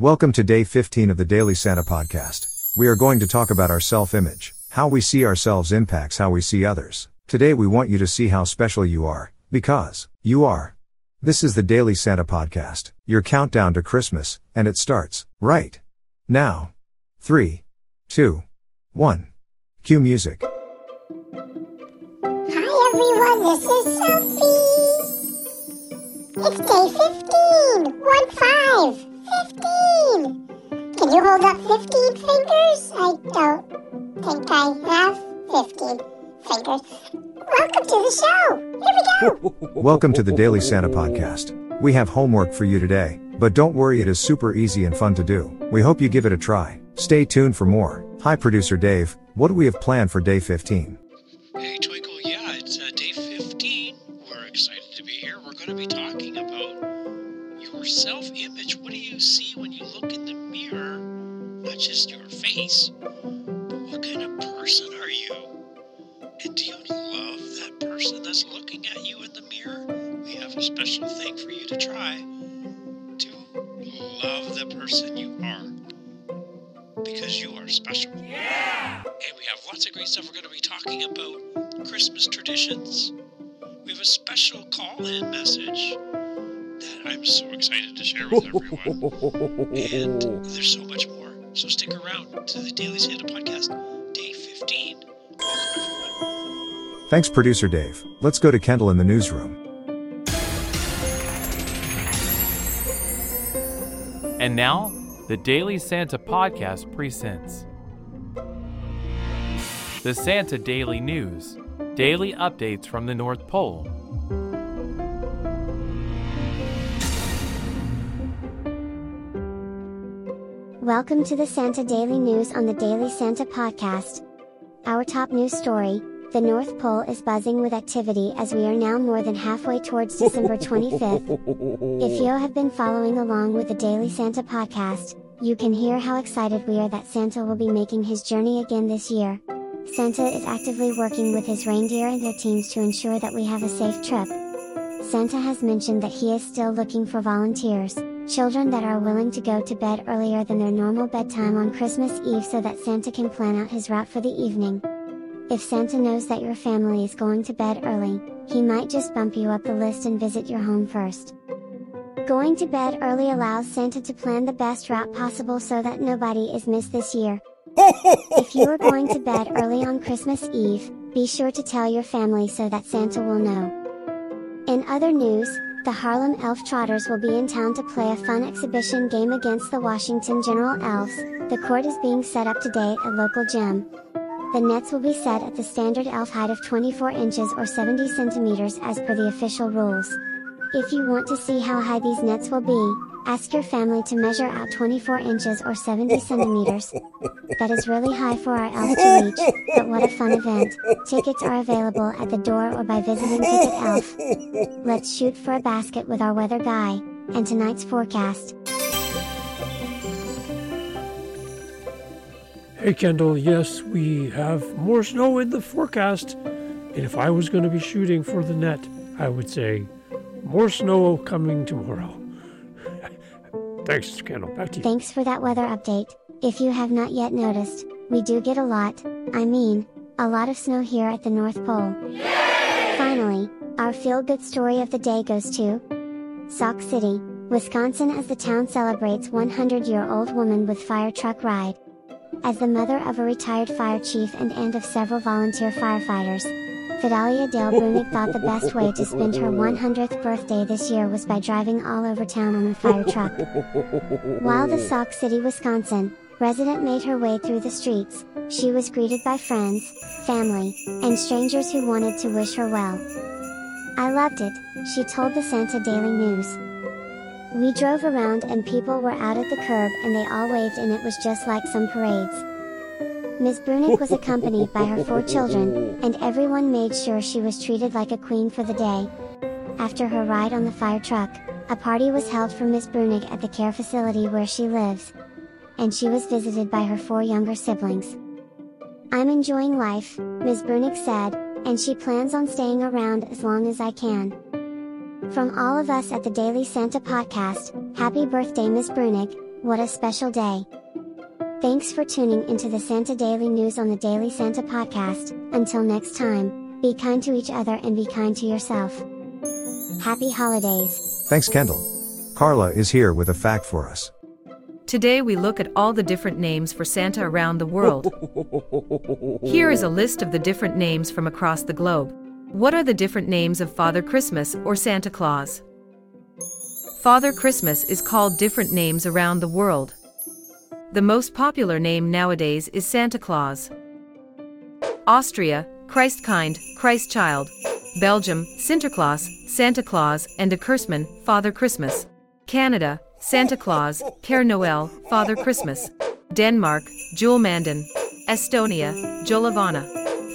Welcome to day 15 of the Daily Santa Podcast. We are going to talk about our self-image. How we see ourselves impacts how we see others. Today we want you to see how special you are, because you are. This is the Daily Santa Podcast, your countdown to Christmas, and it starts right now. 3, 2, 1. Cue music. Hi everyone, this is Sophie. It's day 15. 1-5. 15! Can you hold up 15 fingers? I don't think I have 15 fingers. Welcome to the show! Here we go! Welcome to the Daily Santa Podcast. We have homework for you today, but don't worry, it is super easy and fun to do. We hope you give it a try. Stay tuned for more. Hi, Producer Dave. What do we have planned for day 15? Hey, Twinkle. Yeah, it's day 15. We're excited to be here. We're going to be talking about your self-image. What do you see when you look in the mirror? Not just your face, but what kind of person are you? And do you love that person that's looking at you in the mirror? We have a special thing for you to try to love the person you are, because you are special. Yeah! And we have lots of great stuff. We're going to be talking about Christmas traditions. We have a special call-in message that I'm so excited to share with everyone. And there's so much more. So stick around to the Daily Santa Podcast, Day 15. Welcome, everyone. Thanks, Producer Dave. Let's go to Kendall in the newsroom. And now, the Daily Santa Podcast presents the Santa Daily News, daily updates from the North Pole. Welcome to the Santa Daily News on the Daily Santa Podcast. Our top news story, the North Pole is buzzing with activity as we are now more than halfway towards December 25th. If you have been following along with the Daily Santa Podcast, you can hear how excited we are that Santa will be making his journey again this year. Santa is actively working with his reindeer and their teams to ensure that we have a safe trip. Santa has mentioned that he is still looking for volunteers, children that are willing to go to bed earlier than their normal bedtime on Christmas Eve so that Santa can plan out his route for the evening. If Santa knows that your family is going to bed early, he might just bump you up the list and visit your home first. Going to bed early allows Santa to plan the best route possible so that nobody is missed this year. If you are going to bed early on Christmas Eve, be sure to tell your family so that Santa will know. In other news, the Harlem Elf Trotters will be in town to play a fun exhibition game against the Washington General Elves. The court is being set up today at a local gym. The nets will be set at the standard elf height of 24 inches or 70 centimeters as per the official rules. If you want to see how high these nets will be, ask your family to measure out 24 inches or 70 centimeters. That is really high for our elf to reach, but what a fun event. Tickets are available at the door or by visiting Ticket Elf. Let's shoot for a basket with our weather guy, and tonight's forecast. Hey Kendall, yes, we have more snow in the forecast. And if I was going to be shooting for the net, I would say, more snow coming tomorrow. Thanks, Kendall. Back to you. Thanks for that weather update. If you have not yet noticed, we do get a lot of snow here at the North Pole. Yay! Finally, our feel-good story of the day goes to Sauk City, Wisconsin, as the town celebrates 100-year-old woman with fire truck ride. As the mother of a retired fire chief and aunt of several volunteer firefighters, Fidelia Dale Brunig thought the best way to spend her 100th birthday this year was by driving all over town on a fire truck. While the Sauk City, Wisconsin resident made her way through the streets, she was greeted by friends, family, and strangers who wanted to wish her well. "I loved it," she told the Santa Daily News. "We drove around and people were out at the curb and they all waved and it was just like some parades." Ms. Brunig was accompanied by her 4 children, and everyone made sure she was treated like a queen for the day. After her ride on the fire truck, a party was held for Ms. Brunig at the care facility where she lives, and she was visited by her 4 younger siblings. "I'm enjoying life," Ms. Brunig said, and she plans on staying around as long as I can. From all of us at the Daily Santa Podcast, happy birthday, Ms. Brunig, What a special day. Thanks for tuning into the Santa Daily News on the Daily Santa Podcast. Until next time, be kind to each other and be kind to yourself. Happy holidays. Thanks, Kendall. Carla is here with a fact for us. Today we look at all the different names for Santa around the world. Here is a list of the different names from across the globe. What are the different names of Father Christmas or Santa Claus? Father Christmas is called different names around the world. The most popular name nowadays is Santa Claus. Austria, Christkind, Christchild. Belgium, Sinterklaas, Santa Claus, and de Kerstman, Father Christmas. Canada, Santa Claus, Père Noël, Father Christmas. Denmark, Julemanden. Estonia, Jolavana.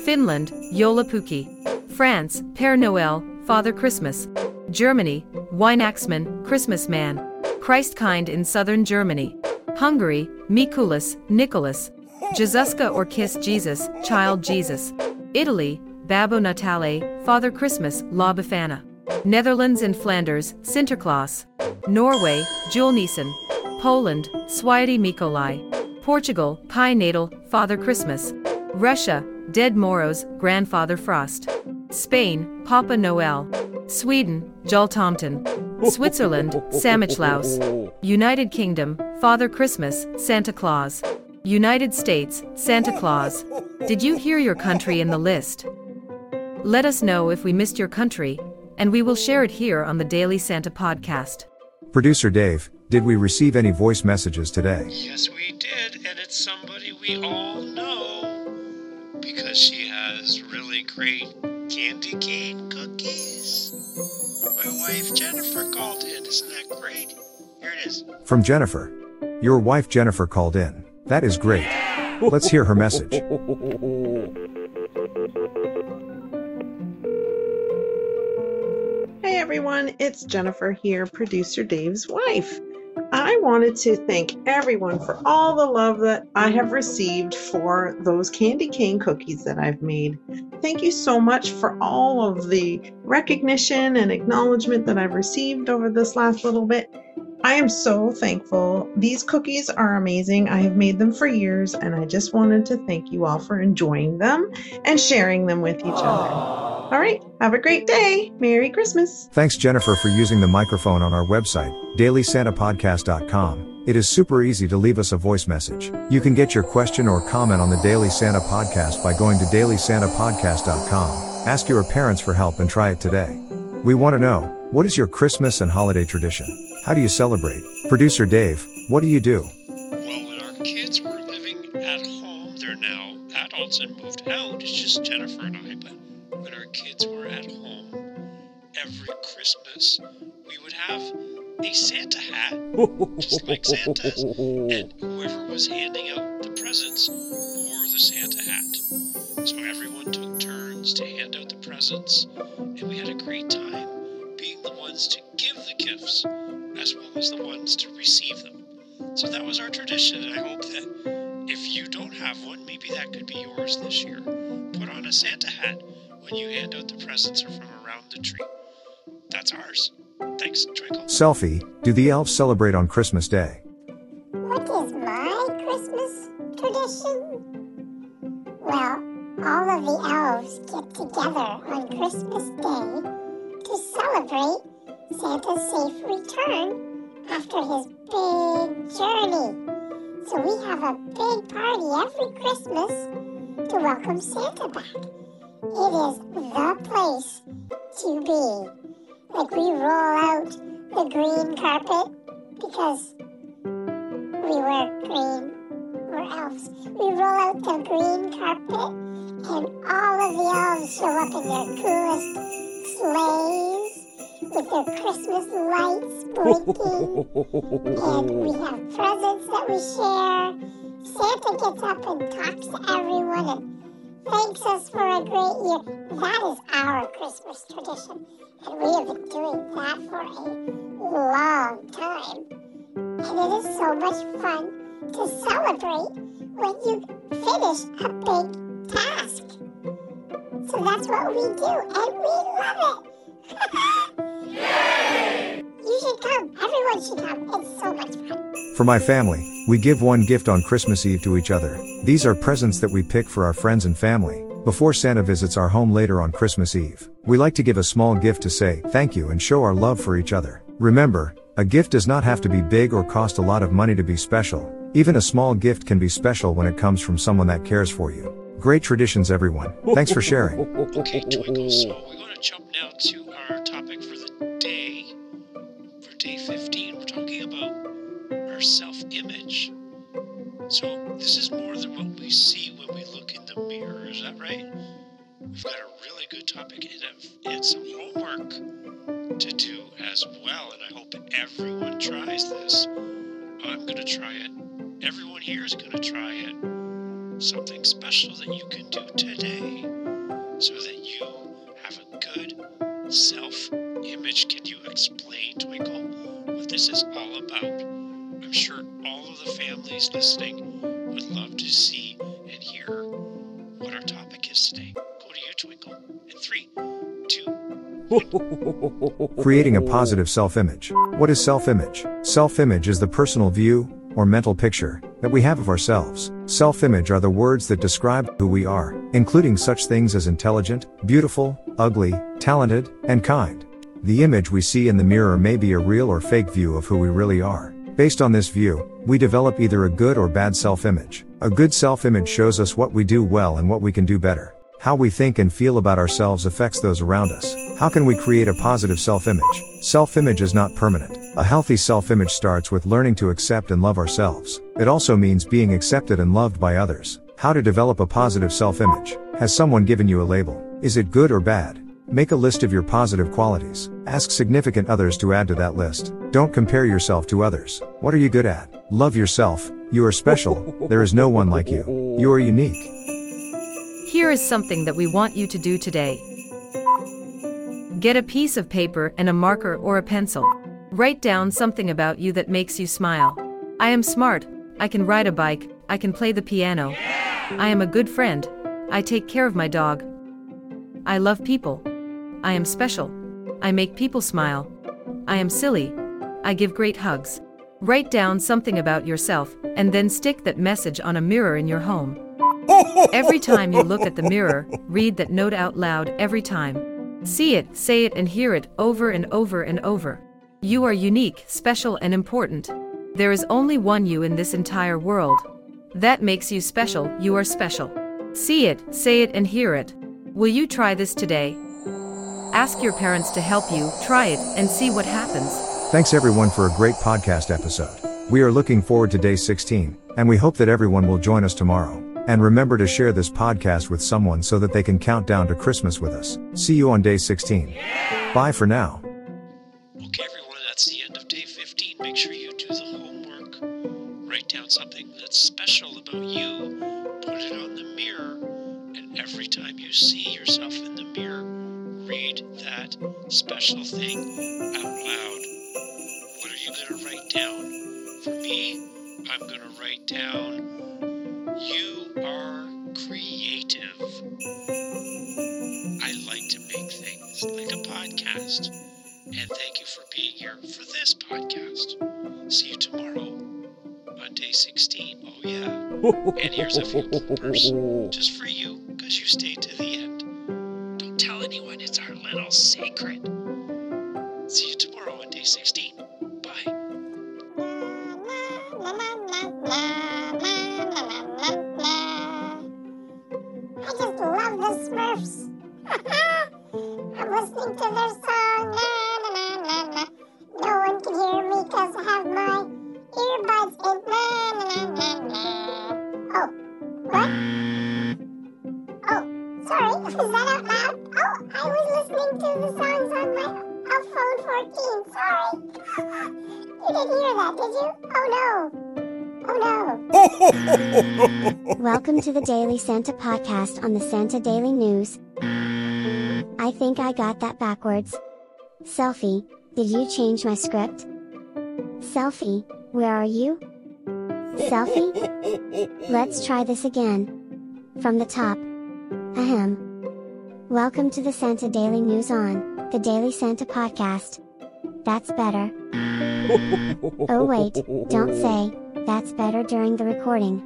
Finland, Joulupukki. France, Père Noël, Father Christmas. Germany, Weihnachtsmann, Christmas Man. Christkind in southern Germany. Hungary, Mikulas, Nicholas. Jesuska or Kiss Jesus, Child Jesus. Italy, Babbo Natale, Father Christmas, La Befana. Netherlands and Flanders, Sinterklaas. Norway, Jule Nissen. Poland, Święty Mikołaj. Portugal, Pai Natal, Father Christmas. Russia, Dead Moros, Grandfather Frost. Spain, Papa Noel. Sweden, Jultomten. Switzerland, Samichlaus. United Kingdom, Father Christmas, Santa Claus. United States, Santa Claus. Did you hear your country in the list? Let us know if we missed your country, and we will share it here on the Daily Santa Podcast. Producer Dave, did we receive any voice messages today? Yes, we did, and it's somebody we all know, because she has really great candy cane cookies. My wife Jennifer called in, isn't that great? Here it is. From Jennifer. Your wife Jennifer called in. That is great. Let's hear her message. Hey everyone, it's Jennifer here, Producer Dave's wife. I wanted to thank everyone for all the love that I have received for those candy cane cookies that I've made. Thank you so much for all of the recognition and acknowledgement that I've received over this last little bit. I am so thankful. These cookies are amazing. I have made them for years, and I just wanted to thank you all for enjoying them and sharing them with each other. All right, have a great day. Merry Christmas. Thanks, Jennifer, for using the microphone on our website, DailySantaPodcast.com. It is super easy to leave us a voice message. You can get your question or comment on the Daily Santa Podcast by going to DailySantaPodcast.com. Ask your parents for help and try it today. We want to know, what is your Christmas and holiday tradition? How do you celebrate? Producer Dave, what do you do? Well, when our kids were living at home, they're now adults and moved out. It's just Jennifer and I, but when our kids were at home, every Christmas, we would have a Santa hat, just like Santa's, and whoever was handing out the presents wore the Santa hat. So everyone took turns to hand out the presents, and we had a great time being the ones to give the gifts, as well as the ones to receive them. So that was our tradition, and I hope that if you don't have one, maybe that could be yours this year. Put on a Santa hat when you hand out the presents or from around the tree. That's ours. Thanks, Twinkle. Selfie, do the elves celebrate on Christmas Day? What is my Christmas tradition? Well, all of the elves get together on Christmas Day to celebrate Santa's safe return after his big journey. So we have a big party every Christmas to welcome Santa back. It is the place to be. Like, we roll out the green carpet because we wear green, we're elves. We roll out the green carpet and all of the elves show up in their coolest sleighs with their Christmas lights blinking. And we have presents that we share. Santa gets up and talks to everyone and thanks us for a great year. That is our Christmas tradition, and we have been doing that for a long time. And it is so much fun to celebrate when you finish a big task. So that's what we do, and we love it. Yay! You You should come. Everyone should come. It's so much fun. For my family, we give one gift on Christmas Eve to each other. These are presents that we pick for our friends and family. Before Santa visits our home later on Christmas Eve, we like to give a small gift to say thank you and show our love for each other. Remember, a gift does not have to be big or cost a lot of money to be special. Even a small gift can be special when it comes from someone that cares for you. Great traditions, everyone. Thanks for sharing. Okay, Twinkle, so we're going to jump now to our topic for the day. For day 15, we're talking about our self-image. So this is more than what we see when we look in the mirror, is that right? We've got a really good topic and it's some homework to do as well, and I hope everyone tries this. I'm going to try it. Everyone here is going to try it. Something special that you can do today so that you have a good self-image. Can you explain, Twinkle, what this is all about? I'm sure all of the families listening would love to see and hear what our topic is today. Go to you, Twinkle. In 3, 2, 1. Creating a positive self-image. What is self-image? Self-image is the personal view or mental picture that we have of ourselves. Self-image are the words that describe who we are, including such things as intelligent, beautiful, ugly, talented, and kind. The image we see in the mirror may be a real or fake view of who we really are. Based on this view, we develop either a good or bad self-image. A good self-image shows us what we do well and what we can do better. How we think and feel about ourselves affects those around us. How can we create a positive self-image? Self-image is not permanent. A healthy self-image starts with learning to accept and love ourselves. It also means being accepted and loved by others. How to develop a positive self-image? Has someone given you a label? Is it good or bad? Make a list of your positive qualities. Ask significant others to add to that list. Don't compare yourself to others. What are you good at? Love yourself. You are special. There is no one like you. You are unique. Here is something that we want you to do today. Get a piece of paper and a marker or a pencil. Write down something about you that makes you smile. I am smart. I can ride a bike. I can play the piano. Yeah! I am a good friend. I take care of my dog. I love people. I am special. I make people smile. I am silly. I give great hugs. Write down something about yourself, and then stick that message on a mirror in your home. Every time you look at the mirror, read that note out loud every time. See it, say it, and hear it over and over and over. You are unique, special, and important. There is only one you in this entire world. That makes you special. You are special. See it, say it, and hear it. Will you try this today? Ask your parents to help you, try it, and see what happens. Thanks everyone for a great podcast episode. We are looking forward to day 16, and we hope that everyone will join us tomorrow. And remember to share this podcast with someone so that they can count down to Christmas with us. See you on day 16. Yeah! Bye for now. Okay everyone, that's the end of day 15. Make sure you do the homework. Write down something that's special about you. Put it on the mirror. And every time you see yourself in the mirror, read that special thing out loud. What are you going to write down? For me, I'm going to write down, you are creative. I like to make things like a podcast. And thank you for being here for this podcast. See you tomorrow on day 16. Oh, yeah. And here's a few bloopers just for you because you stayed to the end. Anyone, it's our little secret. See you tomorrow on day 16. Bye. I just love the Smurfs. I'm listening to their song. No one can hear me because I have my earbuds in. Oh, what? Oh, sorry. Was that out loud? I was listening to the songs on my iPhone 14, sorry. You didn't hear that, did you? Oh no. Oh no. Welcome to the Daily Santa Podcast on the Santa Daily News. I think I got that backwards. Selfie, did you change my script? Selfie, where are you? Selfie? Let's try this again. From the top. Ahem. Welcome to the Santa Daily News on The Daily Santa Podcast. That's better. Oh wait, don't say, that's better during the recording.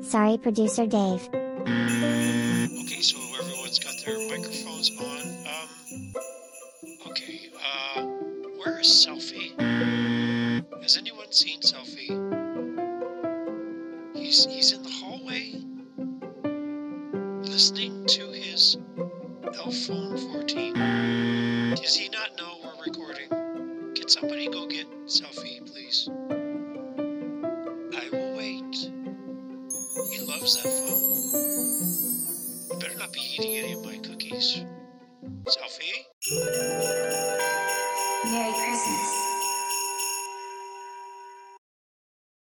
Sorry, Producer Dave. Okay, so everyone's got their microphones on. Where is Selfie? Has anyone seen Selfie? He's in the hallway, listening to his iPhone 14. Does he not know we're recording? Can somebody go get Selfie, please? I will wait. He loves that phone. Better not be eating any of my cookies. Selfie?